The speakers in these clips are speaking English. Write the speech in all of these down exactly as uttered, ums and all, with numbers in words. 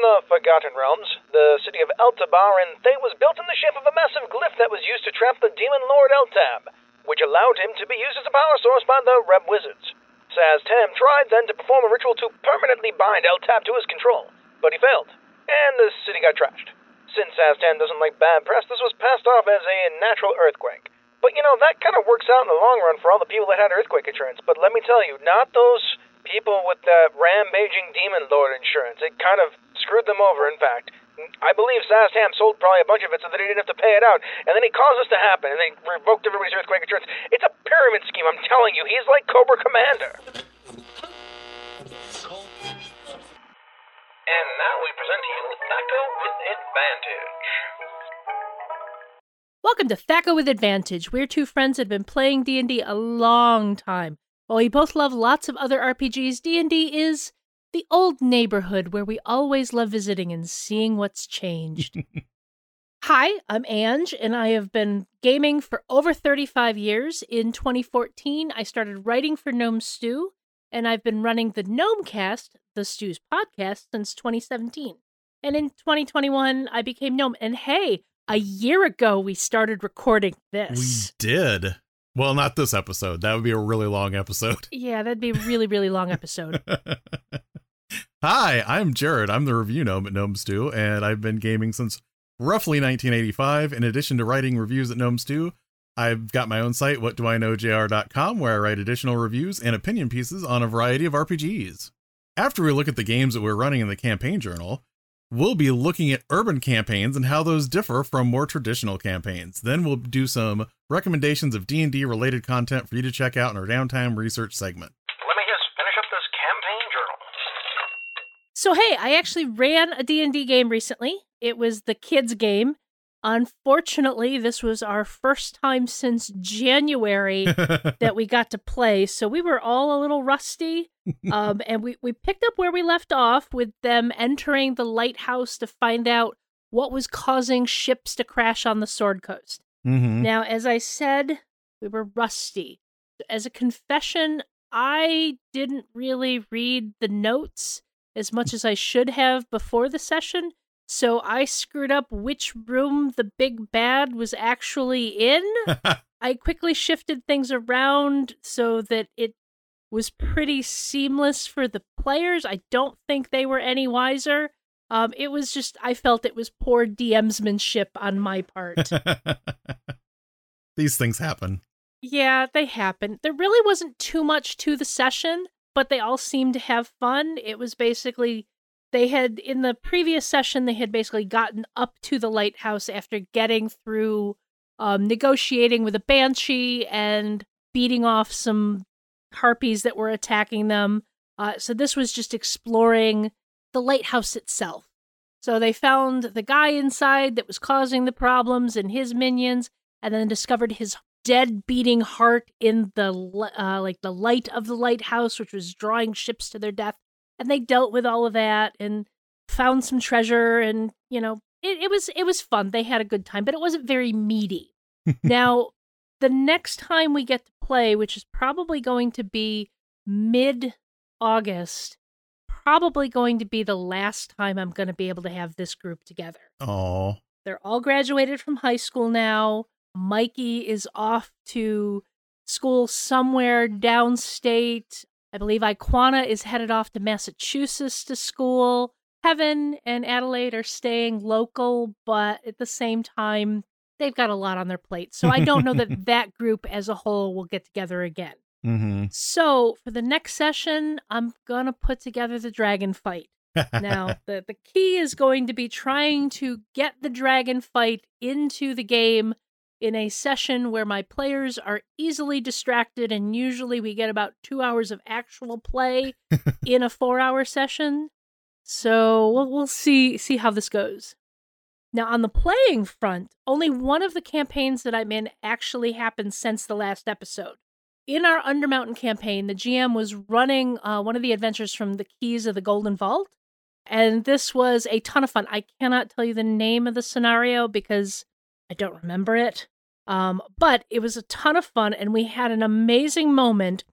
the Forgotten Realms, the city of Eltabbar in Thay was built in the shape of a massive glyph that was used to trap the demon lord Eltab, which allowed him to be used as a power source by the Red Wizards. Szass Tam tried then to perform a ritual to permanently bind Eltab to his control, but he failed, and the city got trashed. Since Szass Tam doesn't like bad press, this was passed off as a natural earthquake. But you know, that kind of works out in the long run for all the people that had earthquake insurance, but let me tell you, not those people with that rampaging demon lord insurance. It kind of screwed them over, in fact. I believe Szass Tam sold probably a bunch of it so that he didn't have to pay it out, and then he caused this to happen, and they revoked everybody's earthquake insurance. It's a pyramid scheme, I'm telling you. He's like Cobra Commander. And now we present to you Thacko with Advantage. Welcome to Thacko with Advantage. We're two friends that have been playing D and D a long time. While we both love lots of other R P Gs, D and D is the old neighborhood where we always love visiting and seeing what's changed. Hi, I'm Ange, and I have been gaming for over thirty-five years. In twenty fourteen, I started writing for Gnome Stew, and I've been running the Gnomecast, the Stew's podcast, since twenty seventeen. And in twenty twenty-one, I became Gnome. And hey, a year ago, we started recording this. We did. Well, not this episode. That would be a really long episode. Yeah, that'd be a really, really long episode. Hi, I'm Jared. I'm the review gnome at Gnome Stew, and I've been gaming since roughly nineteen eighty-five. In addition to writing reviews at Gnome Stew, I've got my own site, what do I know j r dot com, where I write additional reviews and opinion pieces on a variety of R P Gs. After we look at the games that we're running in the campaign journal, we'll be looking at urban campaigns and how those differ from more traditional campaigns. Then we'll do some recommendations of D and D related content for you to check out in our downtime research segment. Let me just finish up this campaign journal. So, hey, I actually ran a D and D game recently. It was the kids game. Unfortunately, this was our first time since January that we got to play. So we were all a little rusty. Um, and we, we picked up where we left off with them entering the lighthouse to find out what was causing ships to crash on the Sword Coast. Mm-hmm. Now, as I said, we were rusty. As a confession, I didn't really read the notes as much as I should have before the session. So I screwed up which room the big bad was actually in. I quickly shifted things around so that it was pretty seamless for the players. I don't think they were any wiser. Um, it was just, I felt it was poor D Msmanship on my part. These things happen. Yeah, they happen. There really wasn't too much to the session, but they all seemed to have fun. It was basically... They had, in the previous session, they had basically gotten up to the lighthouse after getting through um, negotiating with a banshee and beating off some harpies that were attacking them. Uh, so this was just exploring the lighthouse itself. So they found the guy inside that was causing the problems and his minions, and then discovered his dead beating heart in the uh, like the light of the lighthouse, which was drawing ships to their death. And they dealt with all of that and found some treasure, and, you know, it, it was it was fun. They had a good time, but it wasn't very meaty. Now, the next time we get to play, which is probably going to be mid-August, probably going to be the last time I'm going to be able to have this group together. Oh, they're all graduated from high school now. Mikey is off to school somewhere downstate. I believe Iquana is headed off to Massachusetts to school. Kevin and Adelaide are staying local, but at the same time, they've got a lot on their plate. So I don't know that that group as a whole will get together again. Mm-hmm. So for the next session, I'm going to put together the dragon fight. Now, the, the key is going to be trying to get the dragon fight into the game in a session where my players are easily distracted, and usually we get about two hours of actual play in a four-hour session. So we'll, we'll see see how this goes. Now, on the playing front, only one of the campaigns that I'm in actually happened since the last episode. In our Undermountain campaign, the G M was running uh, one of the adventures from the Keys of the Golden Vault, and this was a ton of fun. I cannot tell you the name of the scenario because I don't remember it, um, but it was a ton of fun, and we had an amazing moment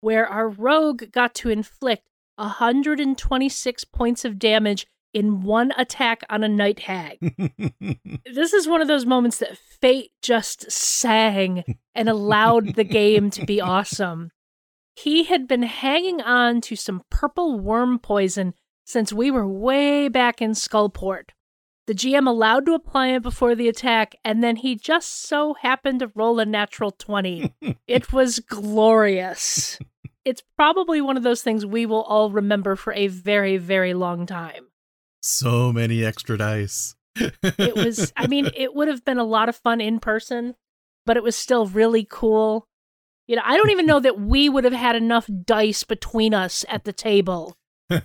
where our rogue got to inflict one hundred twenty-six points of damage in one attack on a night hag. This is one of those moments that fate just sang and allowed the game to be awesome. He had been hanging on to some purple worm poison since we were way back in Skullport. The G M allowed to apply it before the attack, and then he just so happened to roll a natural twenty. It was glorious. It's probably one of those things we will all remember for a very, very long time. So many extra dice. It was, I mean, it would have been a lot of fun in person, but it was still really cool. You know, I don't even know that we would have had enough dice between us at the table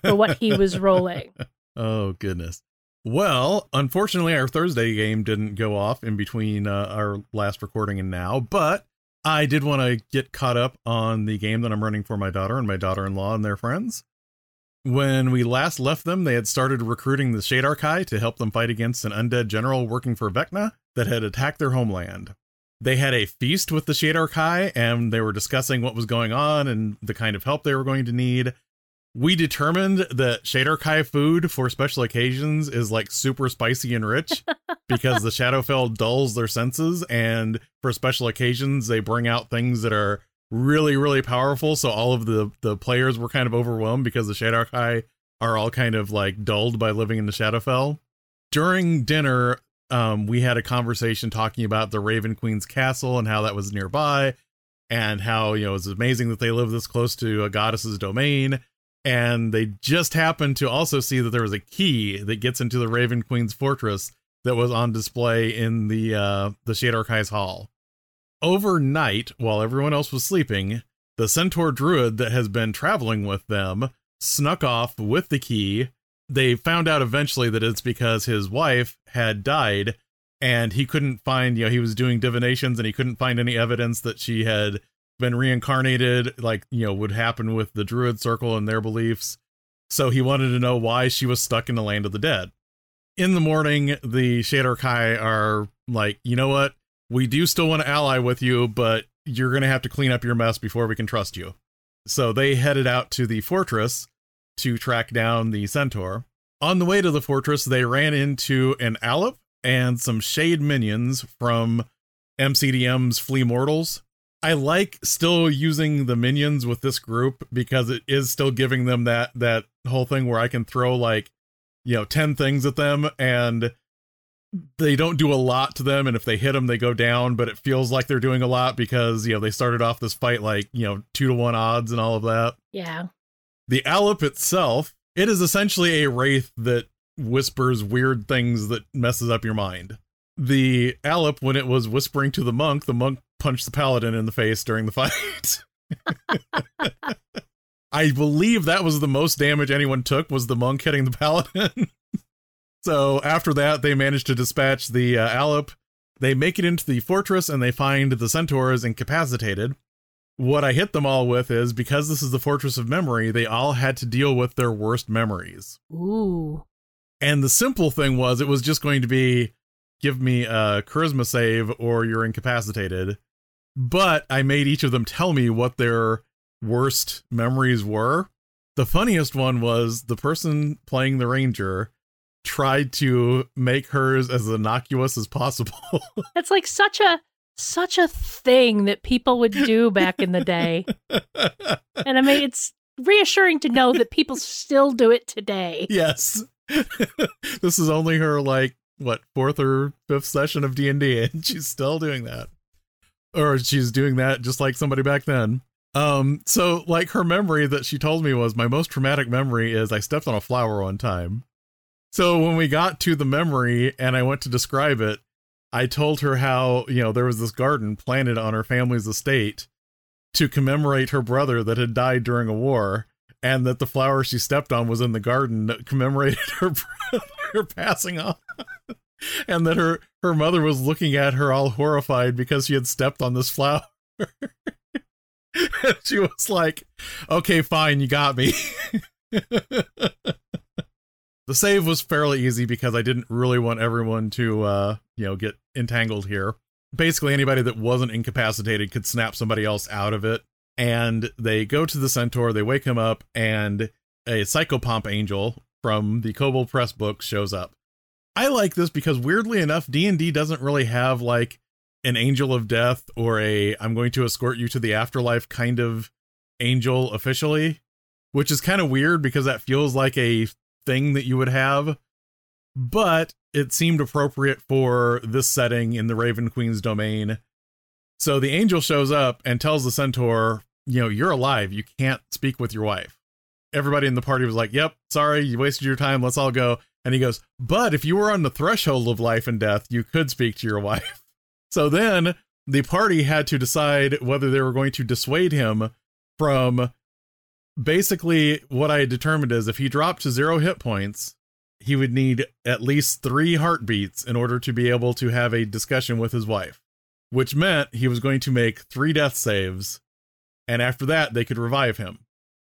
for what he was rolling. Oh, goodness. Well, unfortunately, our Thursday game didn't go off in between uh, our last recording and now, but I did want to get caught up on the game that I'm running for my daughter and my daughter-in-law and their friends. When we last left them, they had started recruiting the Shadar-Kai to help them fight against an undead general working for Vecna that had attacked their homeland. They had a feast with the Shadar-Kai, and they were discussing what was going on and the kind of help they were going to need. We determined that Shadar-Kai food for special occasions is like super spicy and rich because the Shadowfell dulls their senses. And for special occasions, they bring out things that are really, really powerful. So all of the, the players were kind of overwhelmed because the Shadar-Kai are all kind of like dulled by living in the Shadowfell. During dinner, um, we had a conversation talking about the Raven Queen's castle and how that was nearby and how, you know, it's amazing that they live this close to a goddess's domain. And they just happened to also see that there was a key that gets into the Raven Queen's fortress that was on display in the uh, the Shadar-Kai's hall. Overnight, while everyone else was sleeping, the centaur druid that has been traveling with them snuck off with the key. They found out eventually that it's because his wife had died and he couldn't find, you know, he was doing divinations and he couldn't find any evidence that she had been reincarnated, like, you know, would happen with the druid circle and their beliefs. So he wanted to know why she was stuck in the land of the dead. In the morning, the Shadar-Kai are like, you know what? We do still want to ally with you, but you're going to have to clean up your mess before we can trust you. So they headed out to the fortress to track down the centaur. On the way to the fortress, they ran into an Aleph and some shade minions from M C D M's Flea Mortals. I like still using the minions with this group because it is still giving them that that whole thing where I can throw, like, you know, ten things at them and they don't do a lot to them. And if they hit them, they go down. But it feels like they're doing a lot because, you know, they started off this fight like, you know, two to one odds and all of that. Yeah. The Aleph itself, it is essentially a wraith that whispers weird things that messes up your mind. The Aleph, when it was whispering to the monk, the monk punched the paladin in the face during the fight. I believe that was the most damage anyone took, was the monk hitting the paladin. So after that, they managed to dispatch the uh, Aleph. They make it into the fortress and they find the centaurs incapacitated. What I hit them all with is, because this is the fortress of memory, they all had to deal with their worst memories. Ooh. And the simple thing was, it was just going to be, give me a charisma save or you're incapacitated. But I made each of them tell me what their worst memories were. The funniest one was the person playing the ranger tried to make hers as innocuous as possible. That's like such a such a thing that people would do back in the day. And I mean, it's reassuring to know that people still do it today. Yes. This is only her, like, what, fourth or fifth session of D and D, and she's still doing that, or she's doing that just like somebody back then. Um so, like, her memory that she told me was, my most traumatic memory is I stepped on a flower one time. So when we got to the memory and I went to describe it, I told her how, you know, there was this garden planted on her family's estate to commemorate her brother that had died during a war, and that the flower she stepped on was in the garden that commemorated her brother her passing on. And that her, her mother was looking at her all horrified because she had stepped on this flower. And she was like, okay, fine, you got me. The save was fairly easy because I didn't really want everyone to, uh, you know, get entangled here. Basically, anybody that wasn't incapacitated could snap somebody else out of it. And they go to the centaur, they wake him up, and a psychopomp angel from the Kobold Press book shows up. I like this because, weirdly enough, D and D doesn't really have like an angel of death or a I'm going to escort you to the afterlife kind of angel officially, which is kind of weird because that feels like a thing that you would have. But it seemed appropriate for this setting in the Raven Queen's domain. So the angel shows up and tells the centaur, you know, you're alive. You can't speak with your wife. Everybody in the party was like, yep, sorry, you wasted your time. Let's all go. And he goes, but if you were on the threshold of life and death, you could speak to your wife. So then the party had to decide whether they were going to dissuade him from basically what I had determined is if he dropped to zero hit points, he would need at least three heartbeats in order to be able to have a discussion with his wife, which meant he was going to make three death saves. And after that, they could revive him.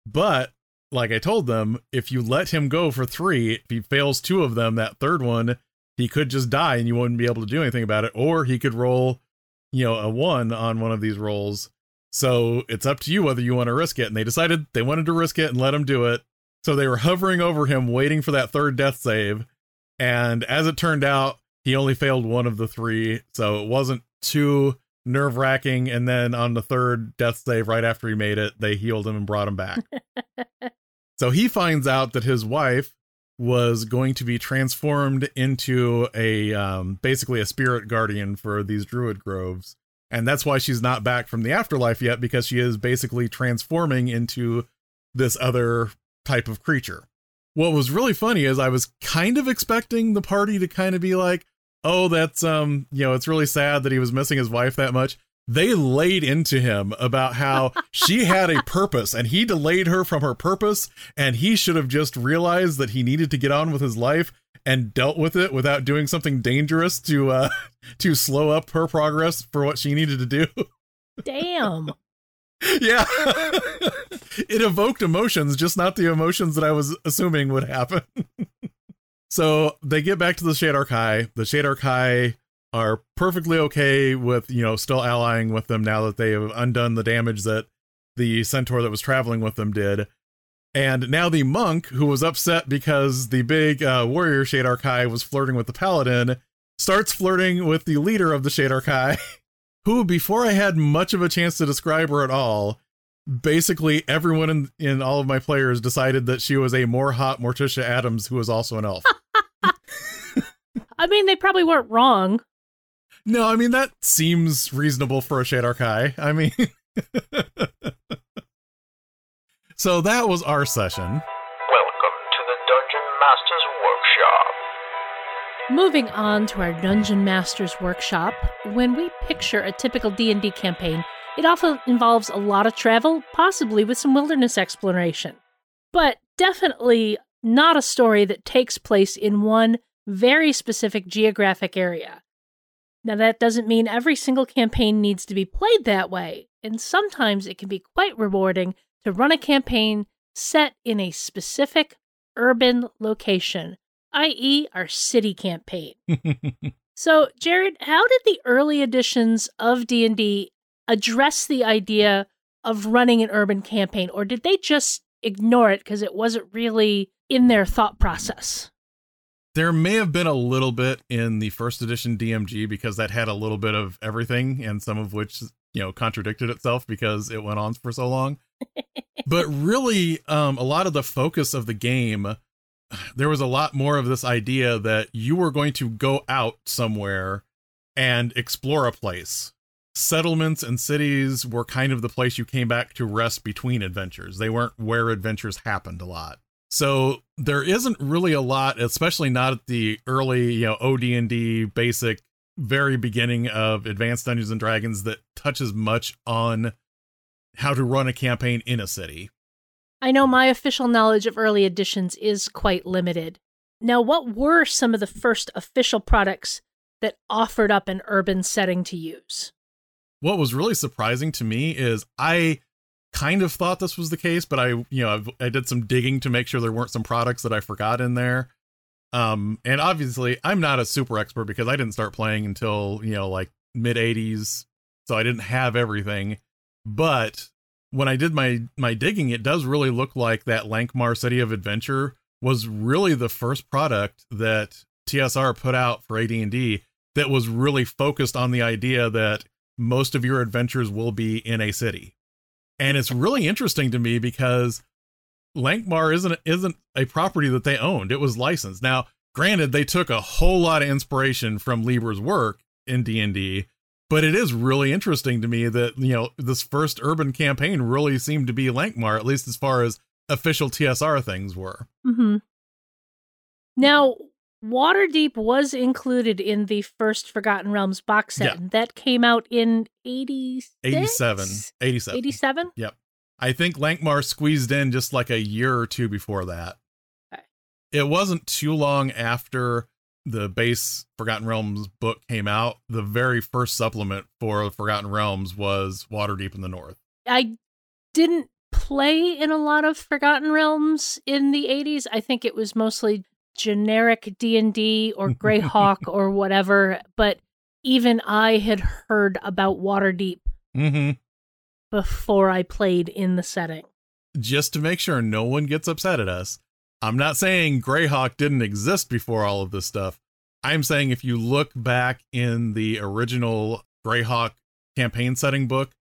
But like I told them, if you let him go for three, if he fails two of them, that third one, he could just die and you wouldn't be able to do anything about it. Or he could roll, you know, a one on one of these rolls. So it's up to you whether you want to risk it. And they decided they wanted to risk it and let him do it. So they were hovering over him, waiting for that third death save. And as it turned out, he only failed one of the three. So it wasn't too nerve wracking. And then on the third death save, right after he made it, they healed him and brought him back. So he finds out that his wife was going to be transformed into a um, basically a spirit guardian for these druid groves. And that's why she's not back from the afterlife yet, because she is basically transforming into this other type of creature. What was really funny is I was kind of expecting the party to kind of be like, oh, that's, um, you know, it's really sad that he was missing his wife that much. They laid into him about how she had a purpose and he delayed her from her purpose. And he should have just realized that he needed to get on with his life and dealt with it without doing something dangerous to uh, to slow up her progress for what she needed to do. Damn. Yeah. It evoked emotions, just not the emotions that I was assuming would happen. So they get back to the Shadar-Kai. The Shadar-Kai are perfectly okay with, you know, still allying with them now that they have undone the damage that the centaur that was traveling with them did. And now the monk, who was upset because the big uh, warrior Shadar-Kai was flirting with the paladin, starts flirting with the leader of the Shadar-Kai, who, before I had much of a chance to describe her at all, basically everyone in, in all of my players decided that she was a more hot Morticia Adams, who was also an elf. I mean, they probably weren't wrong. No, I mean, that seems reasonable for a Shadar-Kai. I mean... So that was our session. Welcome to the Dungeon Master's Workshop. Moving on to our Dungeon Master's Workshop, when we picture a typical D and D campaign, it often involves a lot of travel, possibly with some wilderness exploration. But definitely not a story that takes place in one very specific geographic area. Now, that doesn't mean every single campaign needs to be played that way, and sometimes it can be quite rewarding to run a campaign set in a specific urban location, that is our city campaign. So, Jared, how did the early editions of D and D address the idea of running an urban campaign, or did they just ignore it because it wasn't really in their thought process? There may have been a little bit in the first edition D M G because that had a little bit of everything, and some of which, you know, contradicted itself because it went on for so long. But really, um, a lot of the focus of the game, there was a lot more of this idea that you were going to go out somewhere and explore a place. Settlements and cities were kind of the place you came back to rest between adventures. They weren't where adventures happened a lot. So there isn't really a lot, especially not at the early, you know, O D and D basic, very beginning of Advanced Dungeons and Dragons that touches much on how to run a campaign in a city. I know my official knowledge of early editions is quite limited. Now, what were some of the first official products that offered up an urban setting to use? What was really surprising to me is I... kind of thought this was the case, but I, you know, I've, I did some digging to make sure there weren't some products that I forgot in there. Um, and obviously I'm not a super expert because I didn't start playing until, you know, like mid eighties. So I didn't have everything, but when I did my, my digging, it does really look like that Lankhmar City of Adventure was really the first product that T S R put out for A D and D that was really focused on the idea that most of your adventures will be in a city. And it's really interesting to me because Lankhmar isn't isn't a property that they owned. It was licensed. Now, granted, they took a whole lot of inspiration from Lieber's work in D and D, but it is really interesting to me that, you know, this first urban campaign really seemed to be Lankhmar, at least as far as official T S R things were. Mm-hmm. Now, Waterdeep was included in the first Forgotten Realms box set, yeah. and that came out in eighty-seven. eighty-seven. eighty-seven? Yep. I think Lankhmar squeezed in just like a year or two before that. Okay. It wasn't too long after the base Forgotten Realms book came out. The very first supplement for Forgotten Realms was Waterdeep in the North. I didn't play in a lot of Forgotten Realms in the eighties. I think it was mostly generic D and D or Greyhawk or whatever, but even I had heard about Waterdeep mm-hmm. before I played in the setting. Just to make sure no one gets upset at us, I'm not saying Greyhawk didn't exist before all of this stuff. I'm saying if you look back in the original Greyhawk campaign setting book,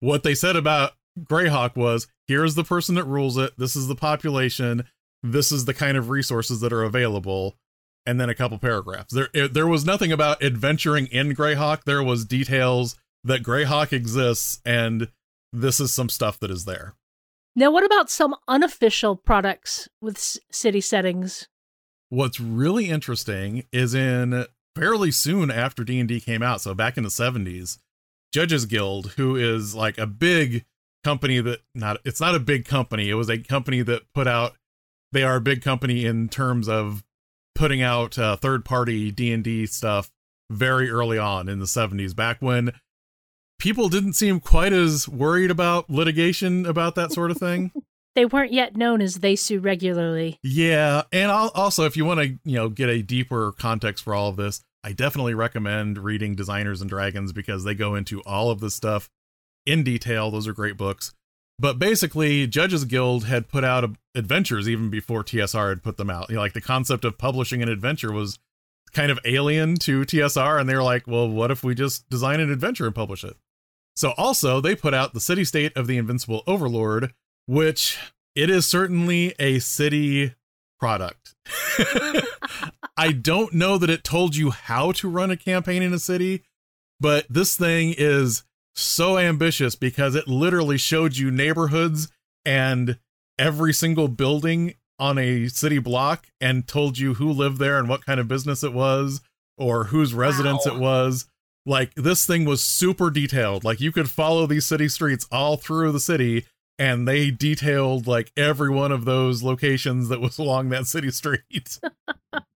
what they said about Greyhawk was, here's the person that rules it, this is the population, this is the kind of resources that are available, and then a couple paragraphs. There it, there was nothing about adventuring in Greyhawk. There was details that Greyhawk exists, and this is some stuff that is there. Now, what about some unofficial products with s- city settings? What's really interesting is in fairly soon after D and D came out, so back in the seventies, Judges Guild, who is like a big company that, not it's not a big company, it was a company that put out They are a big company in terms of putting out uh, third-party D and D stuff very early on in the seventies, back when people didn't seem quite as worried about litigation about that sort of thing. They weren't yet known as They Sue Regularly. Yeah, and I'll, also, if you want to, you know, get a deeper context for all of this, I definitely recommend reading Designers and Dragons because they go into all of this stuff in detail. Those are great books. But basically, Judges Guild had put out a, adventures even before T S R had put them out. You know, like the concept of publishing an adventure was kind of alien to T S R. And they were like, well, what if we just design an adventure and publish it? So also they put out the City State of the Invincible Overlord, which it is certainly a city product. I don't know that it told you how to run a campaign in a city, but this thing is so ambitious because it literally showed you neighborhoods and every single building on a city block and told you who lived there and what kind of business it was or whose residence wow. it was. Like, this thing was super detailed. Like, you could follow these city streets all through the city, and they detailed like every one of those locations that was along that city street.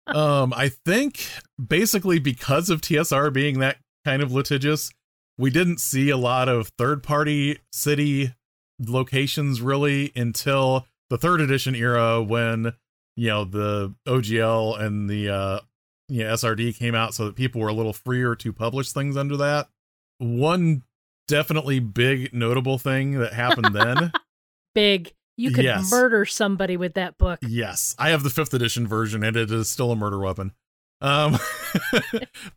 um, I think basically because of T S R being that kind of litigious, we didn't see a lot of third-party city locations really until the third edition era when, you know, the O G L and the uh, you know, S R D came out so that people were a little freer to publish things under that. One definitely big notable thing that happened then. Big. You could yes. murder somebody with that book. Yes. I have the fifth edition version and it is still a murder weapon. Um,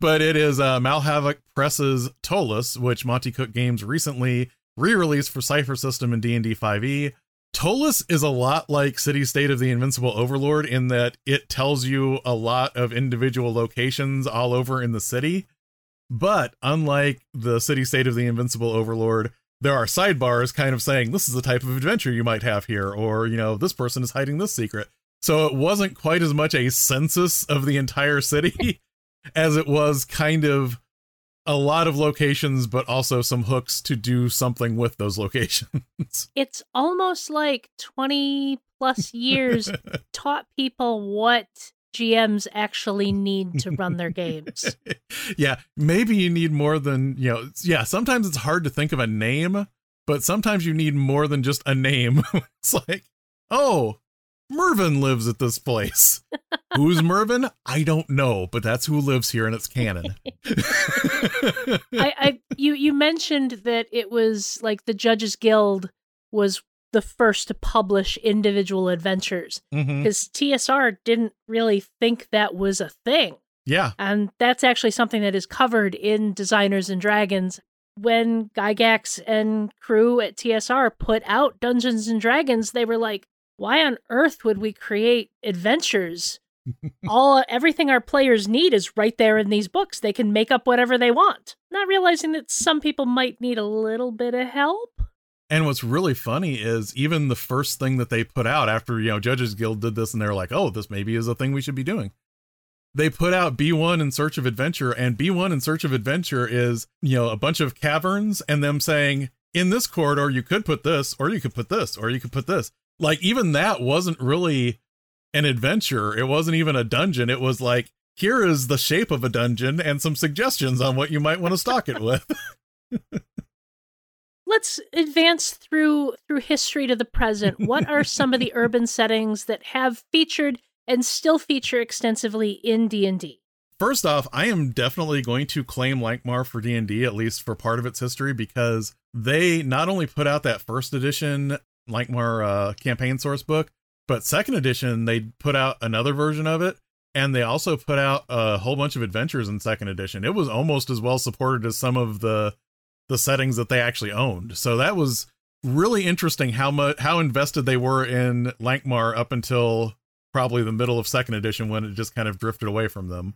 but it is uh, Malhavoc Press's Ptolus, which Monte Cook Games recently re-released for Cypher System and D and D five e. Ptolus is a lot like City State of the Invincible Overlord in that it tells you a lot of individual locations all over in the city. But unlike the City State of the Invincible Overlord, there are sidebars kind of saying, this is the type of adventure you might have here, or, you know, this person is hiding this secret. So it wasn't quite as much a census of the entire city as it was kind of a lot of locations, but also some hooks to do something with those locations. It's almost like twenty plus years taught people what G Ms actually need to run their games. Yeah, maybe you need more than, you know, yeah, sometimes it's hard to think of a name, but sometimes you need more than just a name. It's like, oh, Mervin lives at this place. Who's Mervin? I don't know, but that's who lives here, and it's canon. I, I you you mentioned that it was like the Judges Guild was the first to publish individual adventures, because mm-hmm. T S R didn't really think that was a thing. Yeah. And that's actually something that is covered in Designers and Dragons. When Gygax and crew at T S R put out Dungeons and Dragons, they were like, why on earth would we create adventures? All everything our players need is right there in these books. They can make up whatever they want. Not realizing that some people might need a little bit of help. And what's really funny is even the first thing that they put out after, you know, Judges Guild did this and they're like, oh, this maybe is a thing we should be doing. They put out B one in Search of Adventure, and B one in Search of Adventure is, you know, a bunch of caverns and them saying, in this corridor, you could put this, or you could put this, or you could put this. Like, even that wasn't really an adventure. It wasn't even a dungeon. It was like, here is the shape of a dungeon and some suggestions on what you might want to stock it with. Let's advance through through history to the present. What are some of the urban settings that have featured and still feature extensively in D and D? First off, I am definitely going to claim Lankhmar for D and D, at least for part of its history, because they not only put out that first edition Lankhmar uh, campaign source book, but second edition, they put out another version of it, and they also put out a whole bunch of adventures in second edition. It was almost as well supported as some of the the settings that they actually owned. So that was really interesting how much how invested they were in Lankhmar up until probably the middle of second edition, when it just kind of drifted away from them.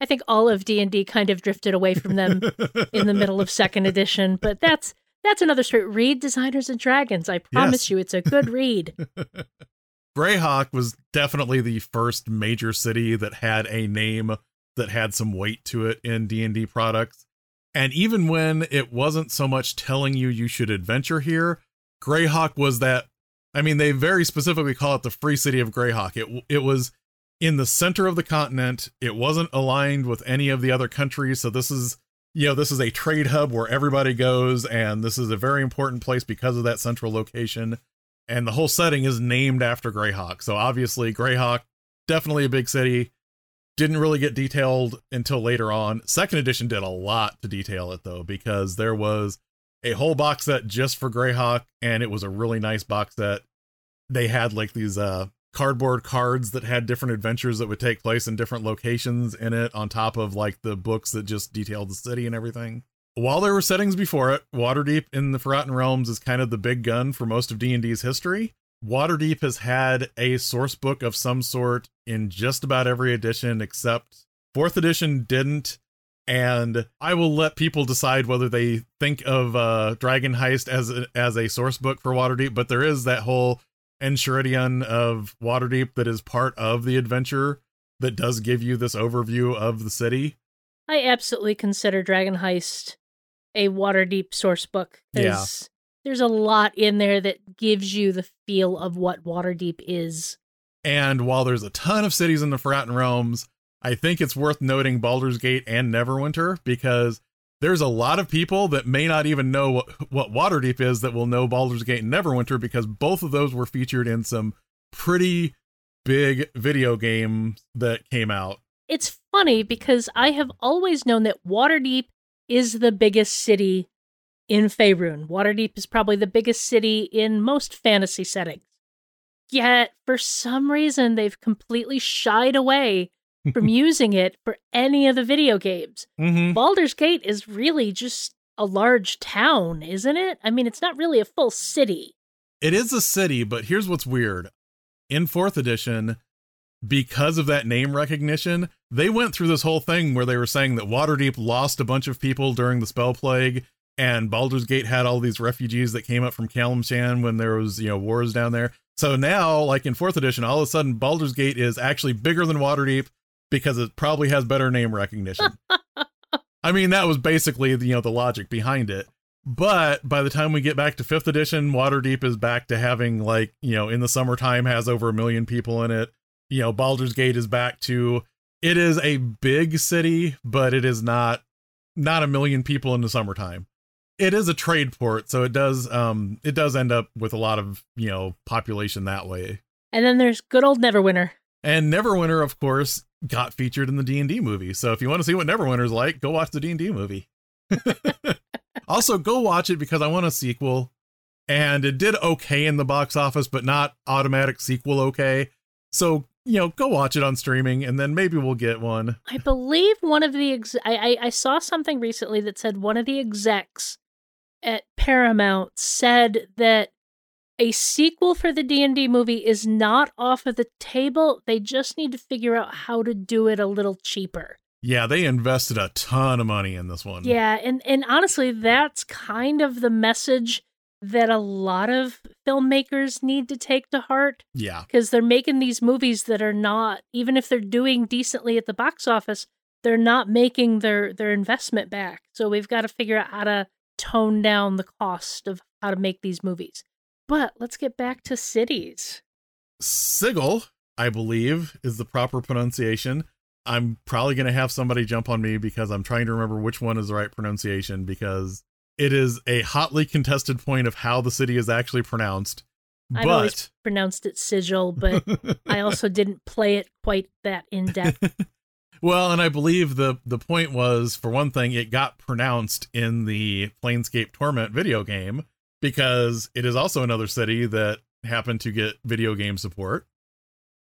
I think all of D and D kind of drifted away from them in the middle of second edition, but that's that's another story. Read Designers and Dragons. I promise yes. you, it's a good read. Greyhawk was definitely the first major city that had a name that had some weight to it in D and D products. And even when it wasn't so much telling you you should adventure here, Greyhawk was that. I mean, they very specifically call it the Free City of Greyhawk. It it was in the center of the continent. It wasn't aligned with any of the other countries. So this is, you know, this is a trade hub where everybody goes. And this is a very important place because of that central location. And the whole setting is named after Greyhawk. So obviously Greyhawk, definitely a big city. Didn't really get detailed until later on. Second edition did a lot to detail it, though, because there was a whole box set just for Greyhawk, and it was a really nice box set. They had like these uh, cardboard cards that had different adventures that would take place in different locations in it, on top of like the books that just detailed the city and everything. While there were settings before it, Waterdeep in the Forgotten Realms is kind of the big gun for most of D and D's history. Waterdeep has had a source book of some sort in just about every edition, except fourth edition didn't. And I will let people decide whether they think of uh, Dragon Heist as a, as a source book for Waterdeep, but there is that whole Enchiridion of Waterdeep that is part of the adventure that does give you this overview of the city. I absolutely consider Dragon Heist a Waterdeep source book. There's, yeah. there's a lot in there that gives you the feel of what Waterdeep is. And while there's a ton of cities in the Forgotten Realms, I think it's worth noting Baldur's Gate and Neverwinter, because there's a lot of people that may not even know what, what Waterdeep is that will know Baldur's Gate and Neverwinter, because both of those were featured in some pretty big video games that came out. It's funny because I have always known that Waterdeep is the biggest city in Faerun. Waterdeep is probably the biggest city in most fantasy settings. Yet, for some reason, they've completely shied away from using it for any of the video games. Mm-hmm. Baldur's Gate is really just a large town, isn't it? I mean, it's not really a full city. It is a city, but here's what's weird. In fourth edition, because of that name recognition, they went through this whole thing where they were saying that Waterdeep lost a bunch of people during the Spell Plague, and Baldur's Gate had all these refugees that came up from Kalimshan when there was, you know, wars down there. So now, like in fourth edition, all of a sudden Baldur's Gate is actually bigger than Waterdeep, because it probably has better name recognition. I mean, that was basically, you know, the logic behind it. But by the time we get back to fifth edition, Waterdeep is back to having, like, you know, in the summertime has over a million people in it. You know, Baldur's Gate is back to, it is a big city, but it is not, not a million people in the summertime. It is a trade port, so it does, um, it does end up with a lot of, you know, population that way. And then there's good old Neverwinter. And Neverwinter, of course, got featured in the D and D movie. So if you want to see what Neverwinter's like, go watch the D and D movie. Also, go watch it because I want a sequel. and it did okay in the box office, but not automatic sequel okay. So, you know, go watch it on streaming, and then maybe we'll get one. I believe one of the ex- I, I I saw something recently that said one of the execs at Paramount said that a sequel for the D and D movie is not off of the table. They just need to figure out how to do it a little cheaper. Yeah, they invested a ton of money in this one. Yeah, and, and honestly, that's kind of the message that a lot of filmmakers need to take to heart. Yeah. Because they're making these movies that are not, even if they're doing decently at the box office, they're not making their, their investment back. So we've got to figure out how to tone down the cost of how to make these movies. But let's get back to cities. Sigil, I believe, is the proper pronunciation. I'm probably going to have somebody jump on me because I'm trying to remember which one is the right pronunciation, because it is a hotly contested point of how the city is actually pronounced. I've but... always pronounced it Sigil, but I also didn't play it quite that in depth. Well, and I believe the, the point was, for one thing, it got pronounced in the Planescape Torment video game, because it is also another city that happened to get video game support,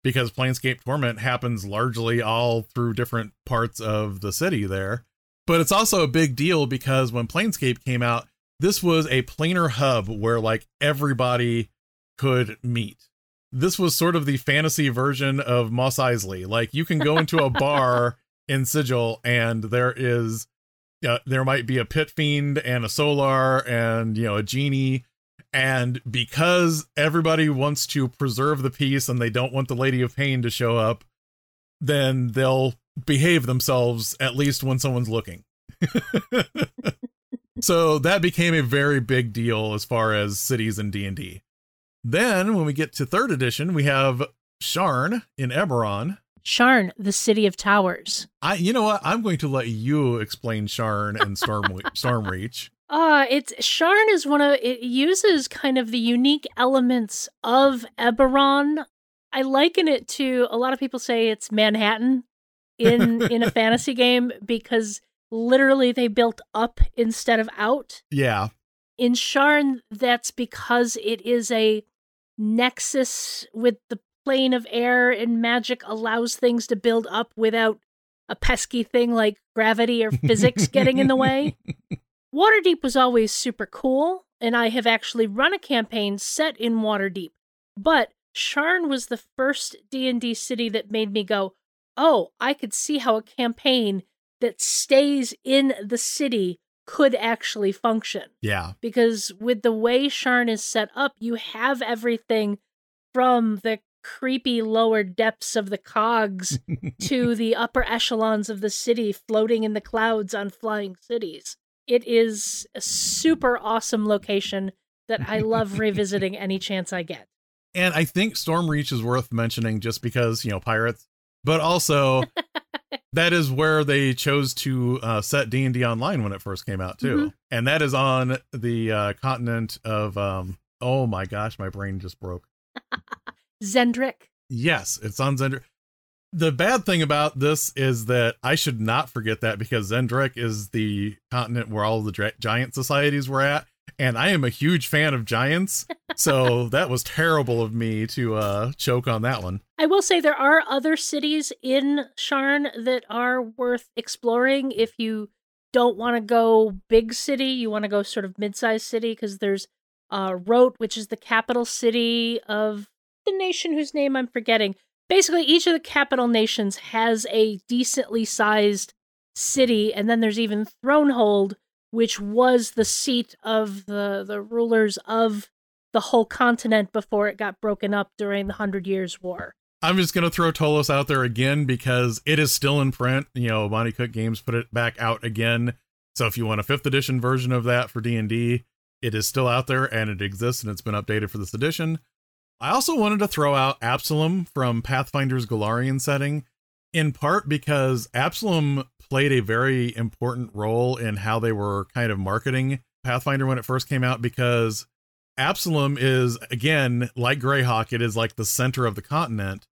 because Planescape Torment happens largely all through different parts of the city there. But it's also a big deal because when Planescape came out, this was a planar hub where like everybody could meet. This was sort of the fantasy version of Mos Eisley. Like, you can go into a bar in Sigil and there is Uh, there might be a pit fiend and a solar and, you know, a genie. And because everybody wants to preserve the peace and they don't want the Lady of Pain to show up, then they'll behave themselves, at least when someone's looking. So that became a very big deal as far as cities in D and D. Then when we get to third edition, we have Sharn in Eberron. Sharn, the City of Towers. I, you know what? I'm going to let you explain Sharn and Storm Stormreach. Uh, it's Sharn is one of it uses kind of the unique elements of Eberron. I liken it to, a lot of people say it's Manhattan in in a fantasy game, because literally they built up instead of out. Yeah. In Sharn, that's because it is a nexus with the plane of air, and magic allows things to build up without a pesky thing like gravity or physics getting in the way. Waterdeep was always super cool, and I have actually run a campaign set in Waterdeep, but Sharn was the first D and D city that made me go, oh, I could see how a campaign that stays in the city could actually function. Yeah. Because with the way Sharn is set up, you have everything from the creepy lower depths of the cogs to the upper echelons of the city floating in the clouds on flying cities. It is a super awesome location that I love revisiting any chance I get. And I think Stormreach is worth mentioning just because, you know, pirates, but also that is where they chose to uh, set D and D Online when it first came out too. Mm-hmm. And that is on the uh, continent of, um, oh my gosh, my brain just broke. Xen'drik. Yes, it's on Xen'drik. The bad thing about this is that I should not forget that, because Xen'drik is the continent where all the dra- giant societies were at, and I am a huge fan of giants, so that was terrible of me to uh, choke on that one. I will say there are other cities in Sharn that are worth exploring if you don't want to go big city, you want to go sort of mid-sized city, because there's uh, Rote, which is the capital city of the nation whose name I'm forgetting. Basically, each of the capital nations has a decently sized city, and then there's even Thronehold, which was the seat of the, the rulers of the whole continent before it got broken up during the Hundred Years' War. I'm just going to throw Ptolus out there again because it is still in print. You know, Monte Cook Games put it back out again. So if you want a fifth edition version of that for D and D, it is still out there and it exists, and it's been updated for this edition. I also wanted to throw out Absalom from Pathfinder's Golarian setting, in part because Absalom played a very important role in how they were kind of marketing Pathfinder when it first came out, because Absalom is, again, like Greyhawk, it is like the center of the continent,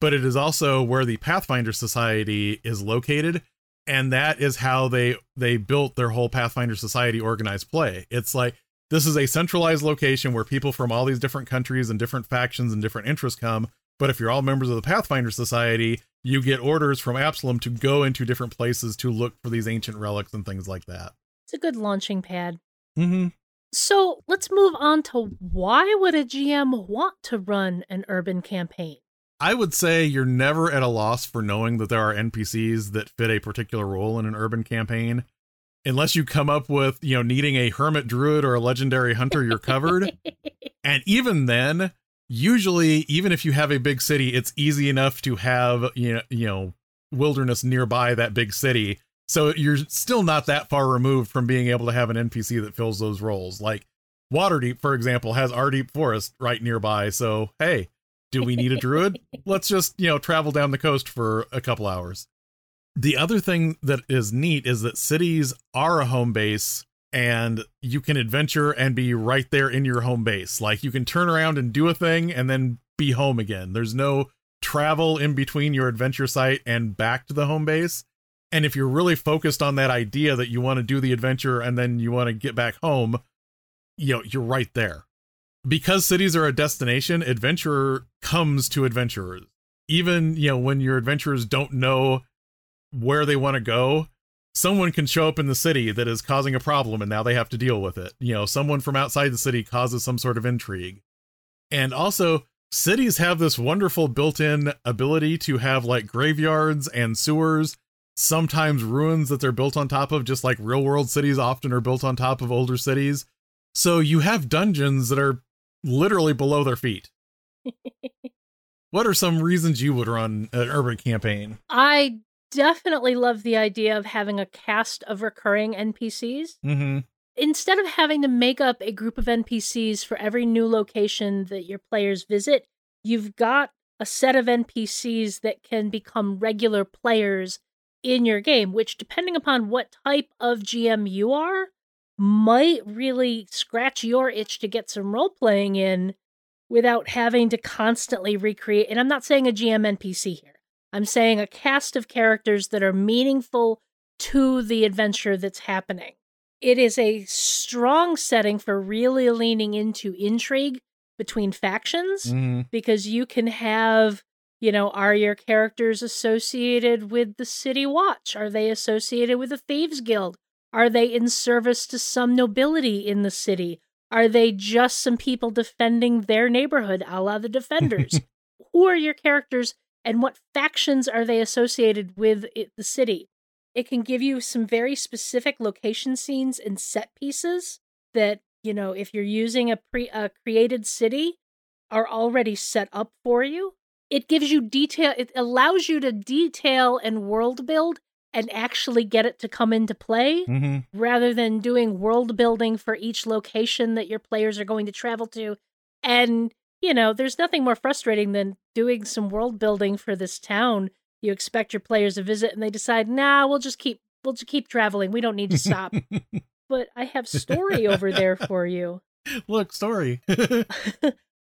but it is also where the Pathfinder Society is located, and that is how they they built their whole Pathfinder Society organized play. It's like, This is a centralized location where people from all these different countries and different factions and different interests come. But if you're all members of the Pathfinder Society, you get orders from Absalom to go into different places to look for these ancient relics and things like that. It's a good launching pad. Mm-hmm. So let's move on to why would a G M want to run an urban campaign? I would say you're never at a loss for knowing that there are N P Cs that fit a particular role in an urban campaign. Unless you come up with, you know, needing a hermit druid or a legendary hunter, you're covered. And even then, usually, even if you have a big city, it's easy enough to have, you know, you know, wilderness nearby that big city. So you're still not that far removed from being able to have an N P C that fills those roles. Like Waterdeep, for example, has Ardeep Forest right nearby. So, hey, do we need a druid? Let's just, you know, travel down the coast for a couple hours. The other thing that is neat is that cities are a home base and you can adventure and be right there in your home base. Like you can turn around and do a thing and then be home again. There's no travel in between your adventure site and back to the home base. And if you're really focused on that idea that you want to do the adventure and then you want to get back home, you know, you're right there. Because cities are a destination, adventurer comes to adventurers. Even, you know, when your adventurers don't know where they want to go, someone can show up in the city that is causing a problem and now they have to deal with it. You know, someone from outside the city causes some sort of intrigue. And also, cities have this wonderful built-in ability to have like graveyards and sewers, sometimes ruins that they're built on top of, just like real world cities often are built on top of older cities. So you have dungeons that are literally below their feet. What are some reasons you would run an urban campaign? I definitely love the idea of having a cast of recurring N P Cs. Mm-hmm. Instead of having to make up a group of N P Cs for every new location that your players visit, you've got a set of N P Cs that can become regular players in your game, which, depending upon what type of G M you are, might really scratch your itch to get some role-playing in without having to constantly recreate. And I'm not saying a G M N P C here. I'm saying a cast of characters that are meaningful to the adventure that's happening. It is a strong setting for really leaning into intrigue between factions, mm-hmm. because you can have, you know, are your characters associated with the City Watch? Are they associated with the Thieves Guild? Are they in service to some nobility in the city? Are they just some people defending their neighborhood, a la the Defenders? Who are your characters and what factions are they associated with it, the city? It can give you some very specific location scenes and set pieces that, you know, if you're using a pre a created city, are already set up for you. It gives you detail, it allows you to detail and world build and actually get it to come into play, mm-hmm. rather than doing world building for each location that your players are going to travel to. And, you know, there's nothing more frustrating than doing some world building for this town. You expect your players to visit and they decide, nah, we'll just keep, we'll just keep traveling. We don't need to stop. But I have story over there for you. Look, story.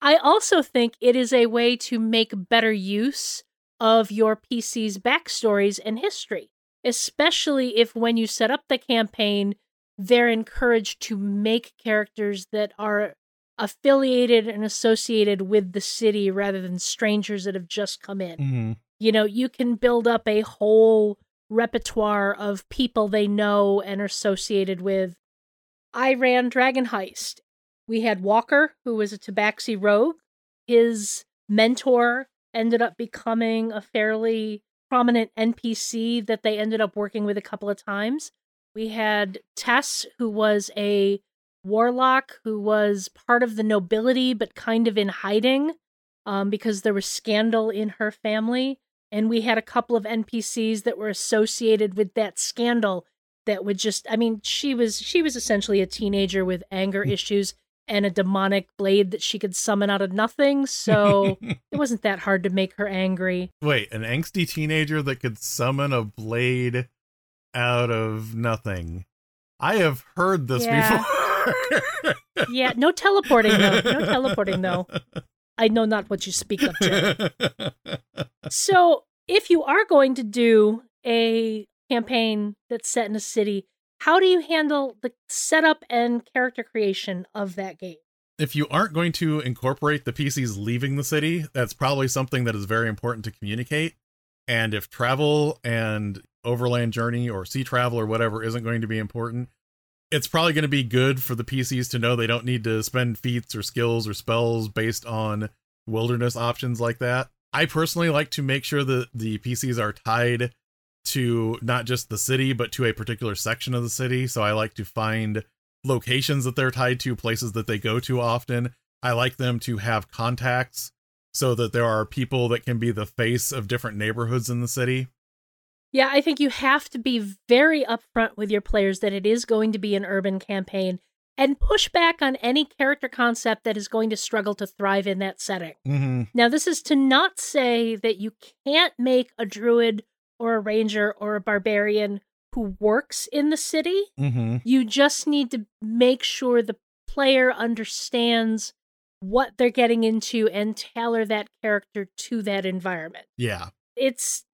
I also think it is a way to make better use of your P C's backstories and history, especially if when you set up the campaign, they're encouraged to make characters that are affiliated and associated with the city rather than strangers that have just come in. Mm-hmm. You know, you can build up a whole repertoire of people they know and are associated with. I ran Dragon Heist. We had Walker, who was a Tabaxi rogue. His mentor ended up becoming a fairly prominent N P C that they ended up working with a couple of times. We had Tess, who was a warlock, who was part of the nobility, but kind of in hiding um, because there was scandal in her family. And we had a couple of N P Cs that were associated with that scandal that would just, I mean, she was she was essentially a teenager with anger issues and a demonic blade that she could summon out of nothing, so it wasn't that hard to make her angry. Wait, an angsty teenager that could summon a blade out of nothing. I have heard this yeah. before. Yeah, no teleporting, though. No teleporting, though. I know not what you speak of, Jen. So, if you are going to do a campaign that's set in a city, how do you handle the setup and character creation of that game? If you aren't going to incorporate the P Cs leaving the city, that's probably something that is very important to communicate. And if travel and overland journey or sea travel or whatever isn't going to be important, it's probably going to be good for the P Cs to know they don't need to spend feats or skills or spells based on wilderness options like that. I personally like to make sure that the P Cs are tied to not just the city, but to a particular section of the city. So I like to find locations that they're tied to, places that they go to often. I like them to have contacts so that there are people that can be the face of different neighborhoods in the city. Yeah, I think you have to be very upfront with your players that it is going to be an urban campaign and push back on any character concept that is going to struggle to thrive in that setting. Mm-hmm. Now, this is to not say that you can't make a druid or a ranger or a barbarian who works in the city. Mm-hmm. You just need to make sure the player understands what they're getting into and tailor that character to that environment. Yeah. It's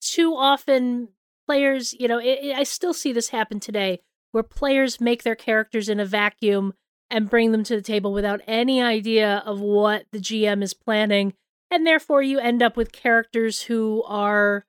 too often players, you know, it, it, I still see this happen today where players make their characters in a vacuum and bring them to the table without any idea of what the G M is planning. And therefore you end up with characters who are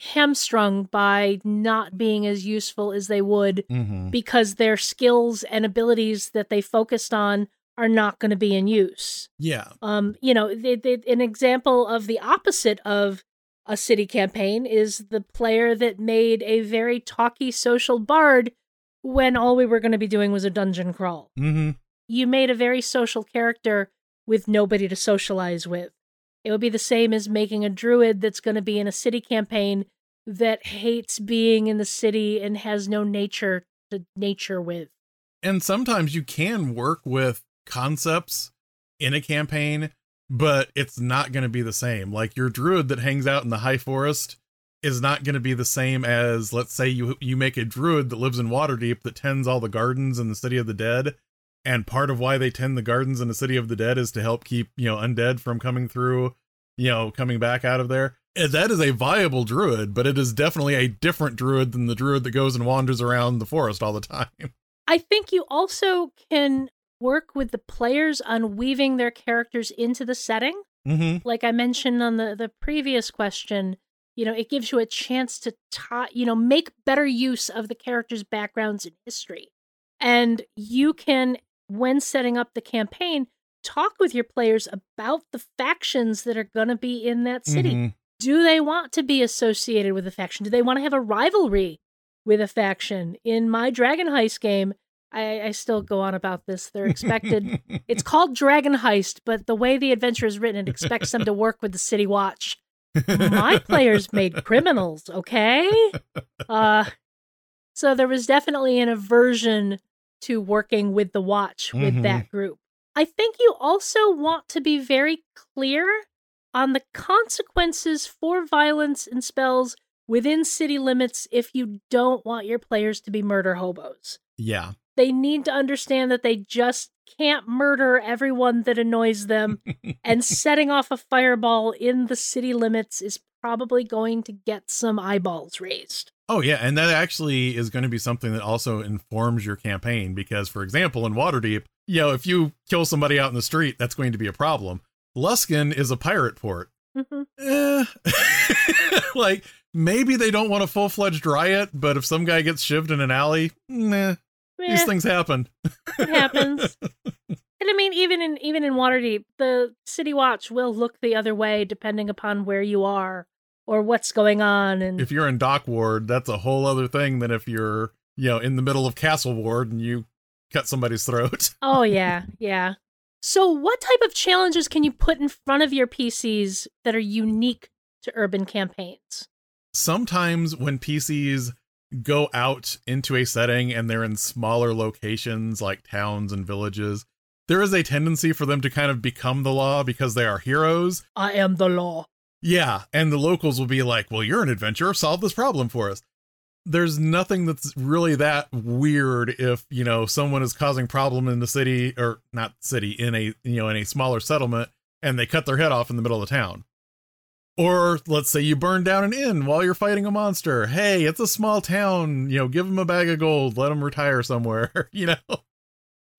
hamstrung by not being as useful as they would mm-hmm. because their skills and abilities that they focused on are not going to be in use. Yeah. Um, you know, they, they, an example of the opposite of a city campaign is the player that made a very talky social bard when all we were going to be doing was a dungeon crawl. Mm-hmm. You made a very social character with nobody to socialize with. It would be the same as making a druid that's going to be in a city campaign that hates being in the city and has no nature to nature with. And sometimes you can work with concepts in a campaign, but it's not going to be the same. Like your druid that hangs out in the high forest is not going to be the same as, let's say you, you make a druid that lives in Waterdeep that tends all the gardens in the City of the Dead. And part of why they tend the gardens in the City of the Dead is to help keep, you know, undead from coming through, you know, coming back out of there. And that is a viable druid, but it is definitely a different druid than the druid that goes and wanders around the forest all the time. I think you also can work with the players on weaving their characters into the setting. Mm-hmm. Like I mentioned on the, the previous question, you know, it gives you a chance to, ta- you know, make better use of the characters' backgrounds and history. And you can, when setting up the campaign, talk with your players about the factions that are going to be in that city. Mm-hmm. Do they want to be associated with a faction? Do they want to have a rivalry with a faction? In my Dragon Heist game, I, I still go on about this. They're expected. It's called Dragon Heist, but the way the adventure is written, it expects them to work with the City Watch. My players made criminals, okay? Uh, so there was definitely an aversion to working with the Watch with mm-hmm. that group. I think you also want to be very clear on the consequences for violence and spells within city limits if you don't want your players to be murder hobos. Yeah. They need to understand that they just can't murder everyone that annoys them, and setting off a fireball in the city limits is probably going to get some eyeballs raised. Oh, yeah. And that actually is going to be something that also informs your campaign, because, for example, in Waterdeep, you know, if you kill somebody out in the street, that's going to be a problem. Luskin is a pirate port. Mm-hmm. Eh. Like, maybe they don't want a full fledged riot, but if some guy gets shivved in an alley, nah, yeah. These things happen. It happens. And I mean, even in even in Waterdeep, the City Watch will look the other way depending upon where you are or what's going on. And if you're in Dock Ward, that's a whole other thing than if you're, you know, in the middle of Castle Ward and you cut somebody's throat. Oh, yeah. Yeah. So what type of challenges can you put in front of your P Cs that are unique to urban campaigns? Sometimes when P Cs go out into a setting and they're in smaller locations like towns and villages, there is a tendency for them to kind of become the law because they are heroes. I am the law. Yeah, and the locals will be like, well, you're an adventurer, solve this problem for us. There's nothing that's really that weird if, you know, someone is causing problem in the city, or not city, in a, you know, in a smaller settlement, and they cut their head off in the middle of the town. Or let's say you burn down an inn while you're fighting a monster. Hey, it's a small town. You know, give them a bag of gold. Let them retire somewhere. You know,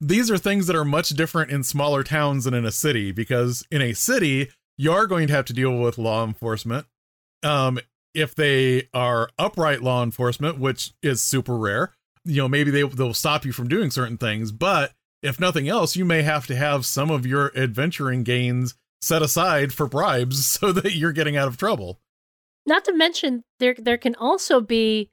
these are things that are much different in smaller towns than in a city, because in a city, you are going to have to deal with law enforcement. Um, if they are upright law enforcement, which is super rare, you know, maybe they, they'll stop you from doing certain things. But if nothing else, you may have to have some of your adventuring gains set aside for bribes so that you're getting out of trouble. Not to mention, there there can also be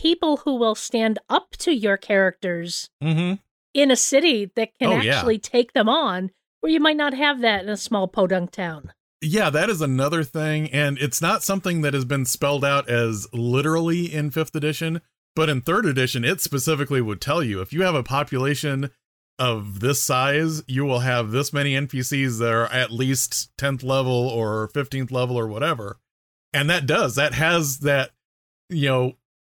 people who will stand up to your characters mm-hmm. in a city that can oh, actually yeah. take them on, where you might not have that in a small podunk town. Yeah, that is another thing, and it's not something that has been spelled out as literally in fifth edition, but in third edition, it specifically would tell you, if you have a population of this size, you will have this many N P Cs that are at least tenth level or fifteenth level or whatever. And that does, that has that, you know,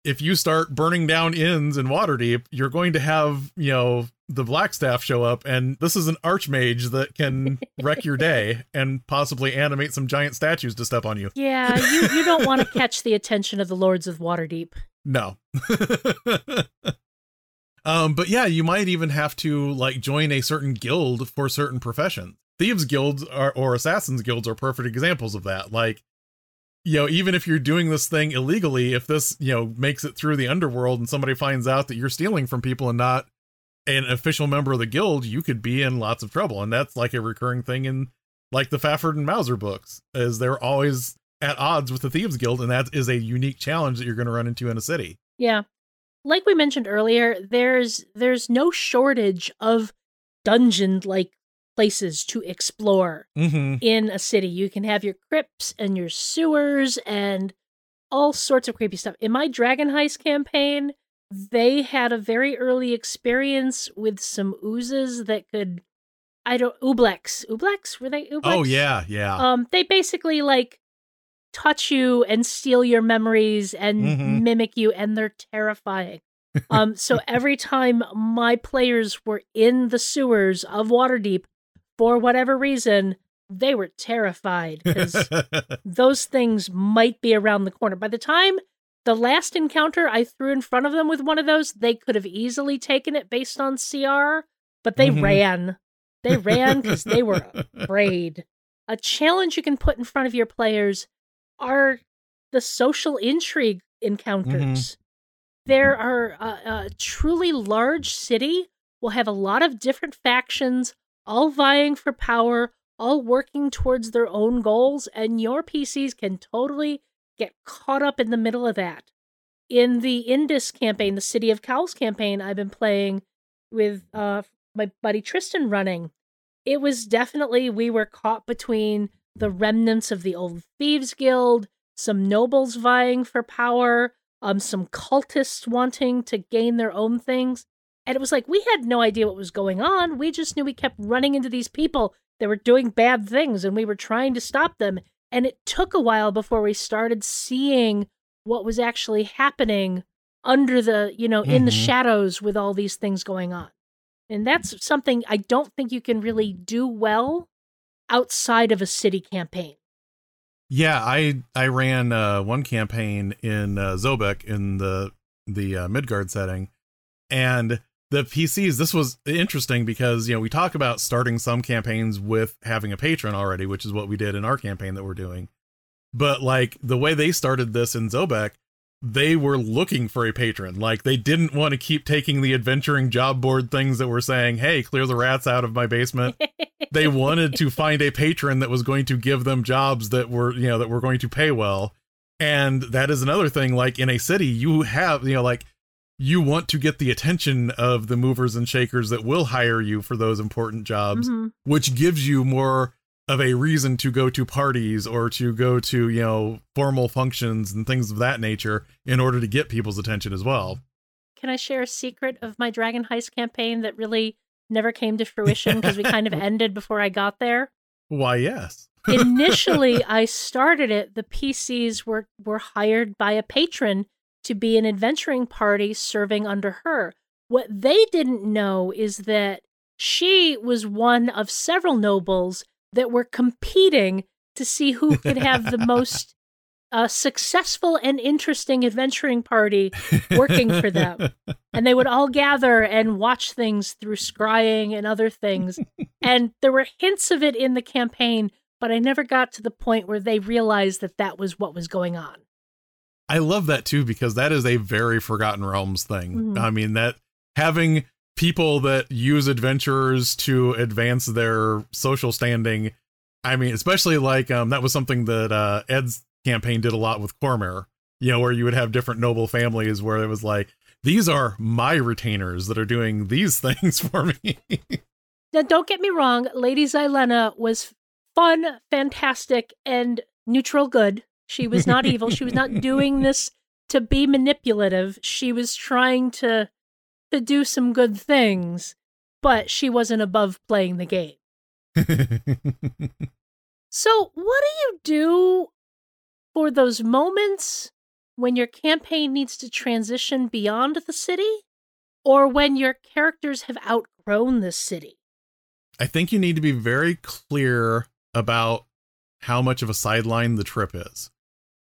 if you start burning down inns in Waterdeep, you're going to have, you know, the Blackstaff show up, and this is an archmage that can wreck your day and possibly animate some giant statues to step on you. Yeah, you, you don't want to catch the attention of the Lords of Waterdeep. No. um, but yeah, you might even have to like join a certain guild for certain professions. Thieves guilds are, or assassins guilds are perfect examples of that. Like, you know, even if you're doing this thing illegally, if this, you know, makes it through the underworld and somebody finds out that you're stealing from people and not an official member of the guild, you could be in lots of trouble. And that's like a recurring thing in like the Fafford and Mauser books, is they're always at odds with the Thieves Guild. And that is a unique challenge that you're going to run into in a city. Yeah. Like we mentioned earlier, there's there's no shortage of dungeon like places to explore mm-hmm. in a city. You can have your crypts and your sewers and all sorts of creepy stuff. In my Dragon Heist campaign, they had a very early experience with some oozes that could, I don't, ooblex. Ooblex? Were they ooblex? Oh, yeah, yeah. Um, they basically, like, touch you and steal your memories and mm-hmm. mimic you, and they're terrifying. Um, so every time my players were in the sewers of Waterdeep, for whatever reason, they were terrified because those things might be around the corner. By the time the last encounter I threw in front of them with one of those, they could have easily taken it based on C R, but they mm-hmm. ran. They ran because they were afraid. A challenge you can put in front of your players are the social intrigue encounters. Mm-hmm. There are a, a truly large city will have a lot of different factions, all vying for power, all working towards their own goals, and your P Cs can totally get caught up in the middle of that. In the Indus campaign, the City of Cowls campaign I've been playing with uh, my buddy Tristan running, it was definitely, we were caught between the remnants of the old Thieves Guild, some nobles vying for power, um, some cultists wanting to gain their own things. And it was like, we had no idea what was going on. We just knew we kept running into these people that were doing bad things, and we were trying to stop them. And it took a while before we started seeing what was actually happening under the, you know, mm-hmm. in the shadows with all these things going on. And that's something I don't think you can really do well outside of a city campaign. Yeah, I I ran uh, one campaign in uh, Zobek in the, the uh, Midgard setting. And the P Cs, this was interesting because, you know, we talk about starting some campaigns with having a patron already, which is what we did in our campaign that we're doing. But like the way they started this in Zobek, they were looking for a patron. Like they didn't want to keep taking the adventuring job board things that were saying, hey, clear the rats out of my basement. They wanted to find a patron that was going to give them jobs that were, you know, that were going to pay well. And that is another thing, like in a city, you have, you know, like, you want to get the attention of the movers and shakers that will hire you for those important jobs, mm-hmm. which gives you more of a reason to go to parties or to go to, you know, formal functions and things of that nature in order to get people's attention as well. Can I share a secret of my Dragon Heist campaign that really never came to fruition because we kind of ended before I got there? Why, yes. Initially, I started it. The P Cs were, were hired by a patron to be an adventuring party serving under her. What they didn't know is that she was one of several nobles that were competing to see who could have the most uh, successful and interesting adventuring party working for them. And they would all gather and watch things through scrying and other things. And there were hints of it in the campaign, but I never got to the point where they realized that that was what was going on. I love that too, because that is a very Forgotten Realms thing. Mm-hmm. I mean, that having people that use adventurers to advance their social standing. I mean, especially like um, that was something that uh, Ed's campaign did a lot with Cormyr, you know, where you would have different noble families where it was like, these are my retainers that are doing these things for me. Now, don't get me wrong. Lady Xylena was fun, fantastic, and neutral good. She was not evil. She was not doing this to be manipulative. She was trying to to do some good things, but she wasn't above playing the game. So what do you do for those moments when your campaign needs to transition beyond the city, or when your characters have outgrown the city? I think you need to be very clear about how much of a sideline the trip is.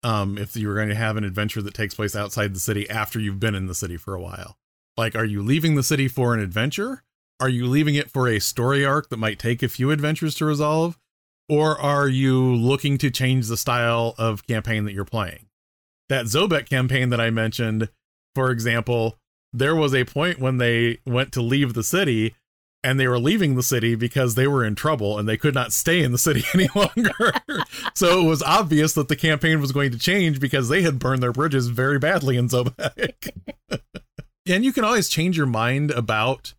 Um, if you're going to have an adventure that takes place outside the city after you've been in the city for a while. Like, are you leaving the city for an adventure? Are you leaving it for a story arc that might take a few adventures to resolve? Or are you looking to change the style of campaign that you're playing? That Zobek campaign that I mentioned, for example, there was a point when they went to leave the city, and they were leaving the city because they were in trouble and they could not stay in the city any longer. So it was obvious that the campaign was going to change because they had burned their bridges very badly in Zobek. And you can always change your mind about,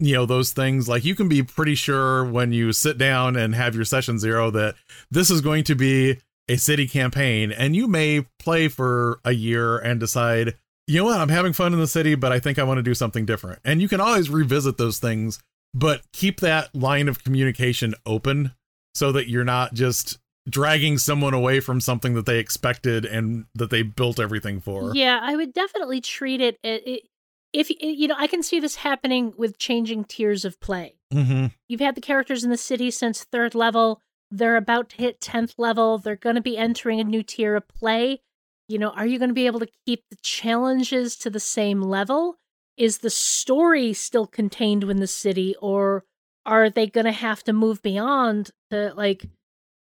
you know, those things. Like, you can be pretty sure when you sit down and have your session zero that this is going to be a city campaign, and you may play for a year and decide, you know what, I'm having fun in the city, but I think I want to do something different. And you can always revisit those things, but keep that line of communication open so that you're not just dragging someone away from something that they expected and that they built everything for. Yeah, I would definitely treat it, it if, you know, I can see this happening with changing tiers of play. Mm-hmm. You've had the characters in the city since third level. They're about to hit tenth level. They're going to be entering a new tier of play. You know, are you going to be able to keep the challenges to the same level? Is the story still contained within the city, or are they going to have to move beyond to, like,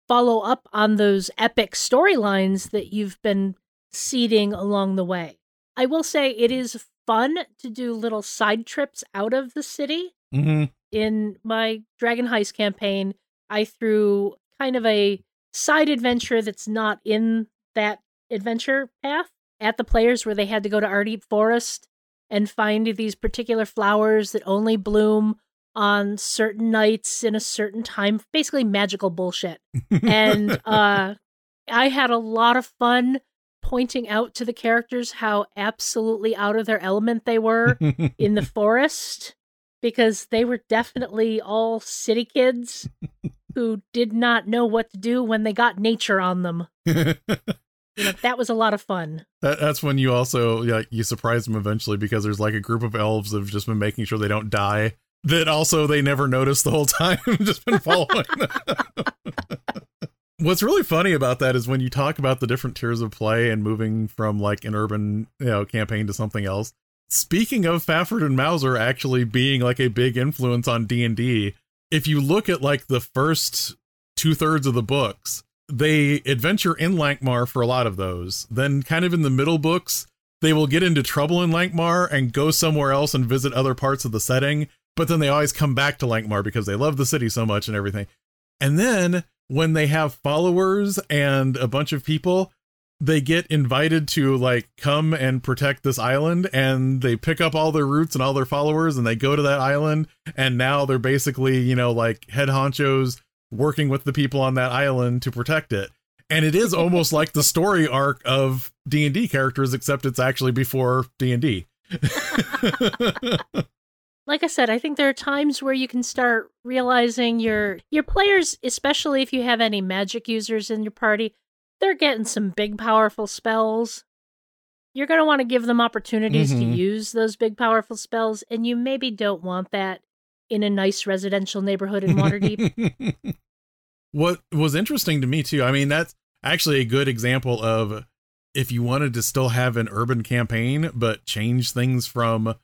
follow up on those epic storylines that you've been seeding along the way? I will say it is fun to do little side trips out of the city. Mm-hmm. In my Dragon Heist campaign, I threw kind of a side adventure that's not in that adventure path at the players, where they had to go to Ardeep Forest and find these particular flowers that only bloom on certain nights in a certain time, basically magical bullshit. And uh, I had a lot of fun pointing out to the characters how absolutely out of their element they were in the forest, because they were definitely all city kids who did not know what to do when they got nature on them. You know, that was a lot of fun. That, that's when you also, yeah, you surprise them eventually, because there's like a group of elves that have just been making sure they don't die, that also they never noticed the whole time, just been following them. What's really funny about that is when you talk about the different tiers of play and moving from like an urban, you know, campaign to something else. Speaking of Fafford and Mauser actually being like a big influence on D and D, if you look at like the first two thirds of the books, they adventure in Lankhmar for a lot of those. Then kind of in the middle books, they will get into trouble in Lankhmar and go somewhere else and visit other parts of the setting. But then they always come back to Lankhmar because they love the city so much and everything. And then when they have followers and a bunch of people, they get invited to like come and protect this island, and they pick up all their roots and all their followers and they go to that island. And now they're basically, you know, like head honchos working with the people on that island to protect it. And it is almost like the story arc of D and D characters, except it's actually before D and D. Like I said, I think there are times where you can start realizing your your players, especially if you have any magic users in your party, they're getting some big, powerful spells. You're going to want to give them opportunities mm-hmm. to use those big, powerful spells, and you maybe don't want that in a nice residential neighborhood in Waterdeep. what was interesting to me too, I mean, that's actually a good example of if you wanted to still have an urban campaign, but change things from,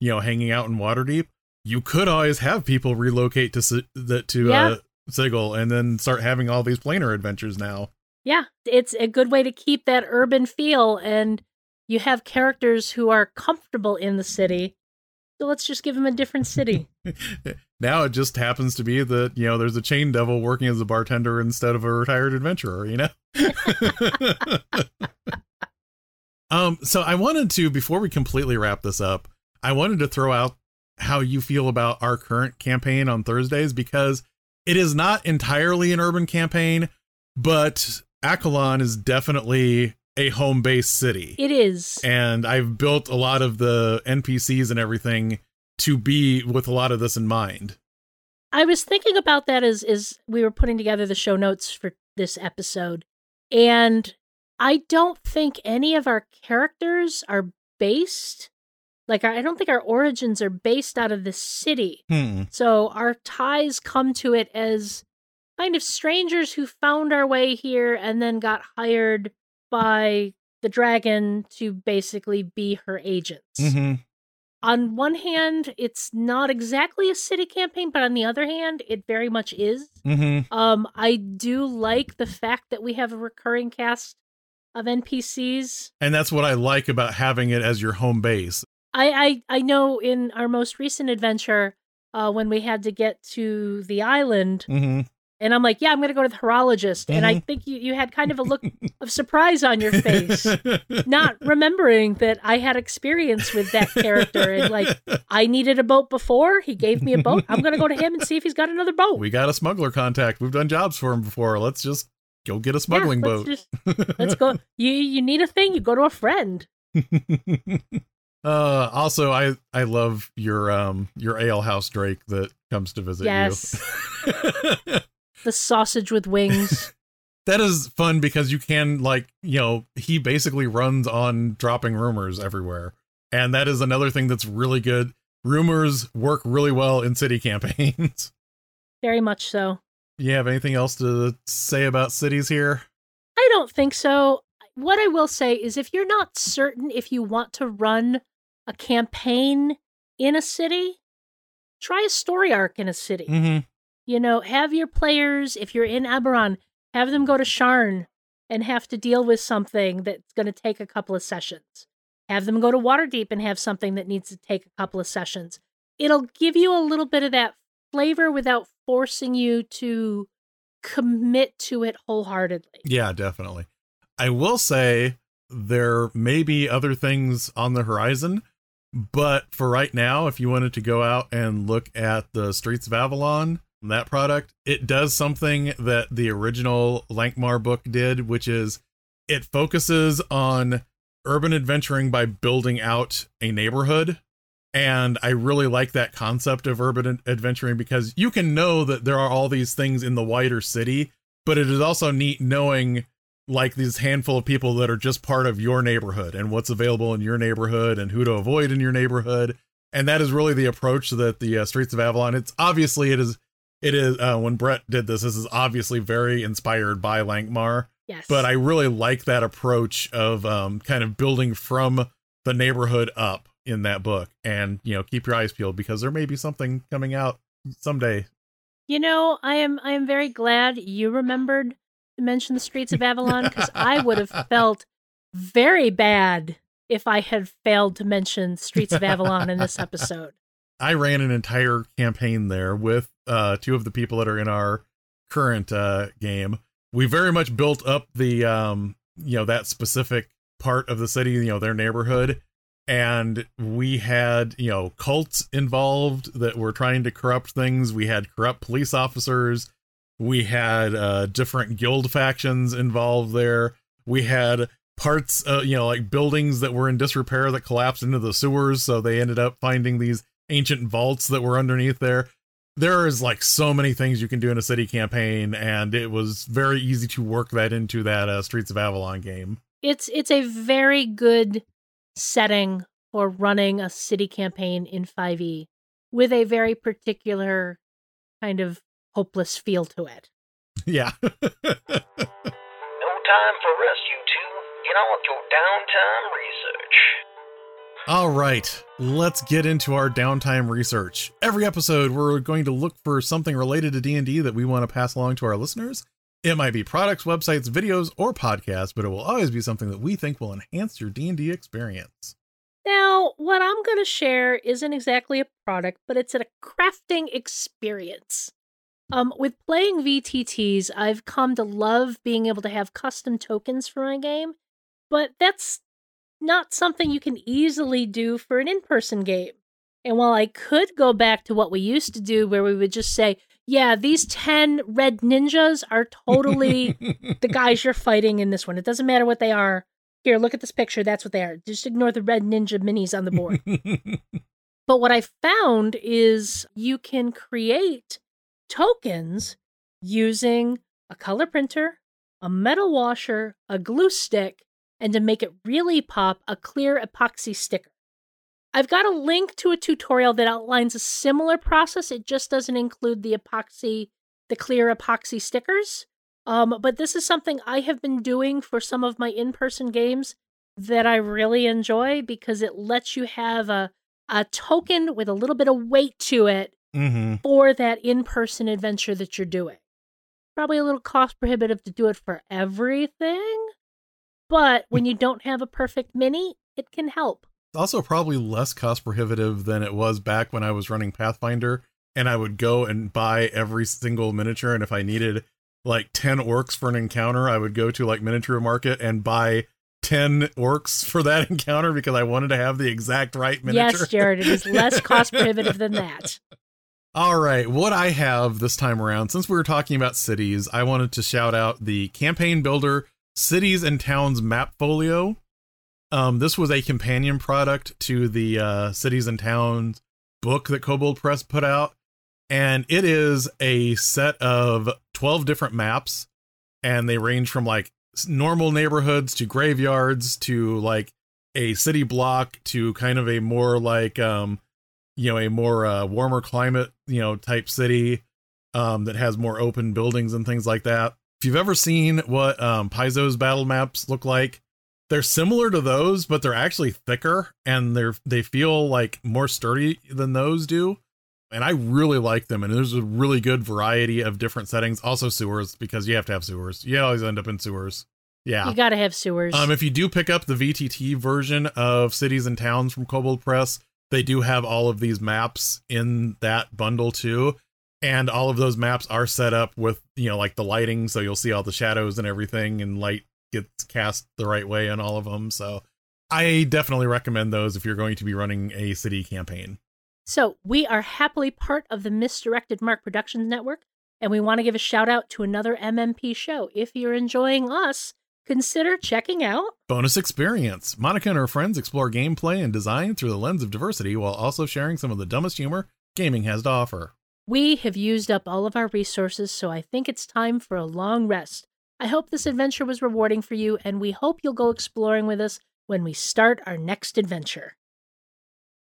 you know, hanging out in Waterdeep, you could always have people relocate to the, to yeah. uh, Sigil and then start having all these planar adventures now. Yeah, it's a good way to keep that urban feel, and you have characters who are comfortable in the city. So let's just give them a different city. Now it just happens to be that, you know, there's a chain devil working as a bartender instead of a retired adventurer, you know? um, so I wanted to, before we completely wrap this up, I wanted to throw out how you feel about our current campaign on Thursdays, because it is not entirely an urban campaign, but Akelon is definitely a home-based city. It is. And I've built a lot of the N P Cs and everything to be with a lot of this in mind. I was thinking about that as, as we were putting together the show notes for this episode. And I don't think any of our characters are based. Like, I don't think our origins are based out of the city. Hmm. So our ties come to it as kind of strangers who found our way here and then got hired by the dragon to basically be her agents. Mm-hmm. On one hand, it's not exactly a city campaign, but on the other hand, it very much is. Mm-hmm. Um, I do like the fact that we have a recurring cast of N P Cs. And that's what I like about having it as your home base. I, I, I know in our most recent adventure, uh, when we had to get to the island, mm-hmm. and I'm like, yeah, I'm going to go to the horologist. Mm-hmm. And I think you, you had kind of a look of surprise on your face, not remembering that I had experience with that character. And like, I needed a boat before. He gave me a boat. I'm going to go to him and see if he's got another boat. We got a smuggler contact. We've done jobs for him before. Let's just go get a smuggling yeah, let's boat. Just, let's go. You you need a thing. You go to a friend. Uh, also, I, I love your, um, your ale house Drake that comes to visit yes. you. Yes. The sausage with wings. That is fun because you can, like, you know, he basically runs on dropping rumors everywhere. And that is another thing that's really good. Rumors work really well in city campaigns. Very much so. You have anything else to say about cities here? I don't think so. What I will say is if you're not certain if you want to run a campaign in a city, try a story arc in a city. Mm-hmm. You know, have your players, if you're in Eberron, have them go to Sharn and have to deal with something that's going to take a couple of sessions. Have them go to Waterdeep and have something that needs to take a couple of sessions. It'll give you a little bit of that flavor without forcing you to commit to it wholeheartedly. Yeah, definitely. I will say there may be other things on the horizon, but for right now, if you wanted to go out and look at the Streets of Avalon, that product, it does something that the original Lankhmar book did, which is it focuses on urban adventuring by building out a neighborhood. And I really like that concept of urban adventuring because you can know that there are all these things in the wider city, but it is also neat knowing like these handful of people that are just part of your neighborhood and what's available in your neighborhood and who to avoid in your neighborhood. And that is really the approach that the uh, Streets of Avalon, it's obviously it is It is uh, when Brett did this, this is obviously very inspired by Lankhmar. Yes. But I really like that approach of um, kind of building from the neighborhood up in that book. And, you know, keep your eyes peeled because there may be something coming out someday. You know, I am I am very glad you remembered to mention the Streets of Avalon because I would have felt very bad if I had failed to mention Streets of Avalon in this episode. I ran an entire campaign there with uh, two of the people that are in our current uh, game. We very much built up the, um, you know, that specific part of the city, you know, their neighborhood. And we had, you know, cults involved that were trying to corrupt things. We had corrupt police officers. We had uh, different guild factions involved there. We had parts, uh, you know, like buildings that were in disrepair that collapsed into the sewers. So they ended up finding these ancient vaults that were underneath there. There is like so many things you can do in a city campaign, and it was very easy to work that into that uh, Streets of Avalon game. It's it's a very good setting for running a city campaign in five E with a very particular kind of hopeless feel to it. Yeah. No time for us, you two. Get on with your downtime research. All right, let's get into our downtime research. Every episode, we're going to look for something related to D and D that we want to pass along to our listeners. It might be products, websites, videos, or podcasts, but it will always be something that we think will enhance your D and D experience. Now, what I'm going to share isn't exactly a product, but it's a crafting experience. Um, with playing V T Ts, I've come to love being able to have custom tokens for my game, but that's not something you can easily do for an in-person game. And while I could go back to what we used to do, where we would just say, yeah, these ten red ninjas are totally the guys you're fighting in this one. It doesn't matter what they are. Here, look at this picture. That's what they are. Just ignore the red ninja minis on the board. But what I found is you can create tokens using a color printer, a metal washer, a glue stick, and to make it really pop, a clear epoxy sticker. I've got a link to a tutorial that outlines a similar process. It just doesn't include the epoxy, the clear epoxy stickers. Um, but this is something I have been doing for some of my in-person games that I really enjoy because it lets you have a, a token with a little bit of weight to it mm-hmm. for that in-person adventure that you're doing. Probably a little cost prohibitive to do it for everything. But when you don't have a perfect mini, it can help. It's also probably less cost prohibitive than it was back when I was running Pathfinder and I would go and buy every single miniature. And if I needed like ten orcs for an encounter, I would go to like miniature market and buy ten orcs for that encounter because I wanted to have the exact right miniature. Yes, Jared, it is less cost prohibitive than that. All right. What I have this time around, since we were talking about cities, I wanted to shout out the Campaign Builder Cities and Towns Map Folio. Um, this was a companion product to the uh, Cities and Towns book that Kobold Press put out. And it is a set of twelve different maps. And they range from like normal neighborhoods to graveyards to like a city block to kind of a more like, um, you know, a more uh, warmer climate, you know, type city um, that has more open buildings and things like that. If you've ever seen what um, Paizo's battle maps look like, they're similar to those, but they're actually thicker and they're they feel like more sturdy than those do. And I really like them. And there's a really good variety of different settings. Also sewers, because you have to have sewers. You always end up in sewers. Yeah, you got to have sewers. Um, if you do pick up the V T T version of Cities and Towns from Kobold Press, they do have all of these maps in that bundle, too. And all of those maps are set up with, you know, like the lighting. So you'll see all the shadows and everything and light gets cast the right way on all of them. So I definitely recommend those if you're going to be running a city campaign. So we are happily part of the Misdirected Mark Productions Network, and we want to give a shout out to another M M P show. If you're enjoying us, consider checking out Bonus Experience. Monica and her friends explore gameplay and design through the lens of diversity while also sharing some of the dumbest humor gaming has to offer. We have used up all of our resources, so I think it's time for a long rest. I hope this adventure was rewarding for you, and we hope you'll go exploring with us when we start our next adventure.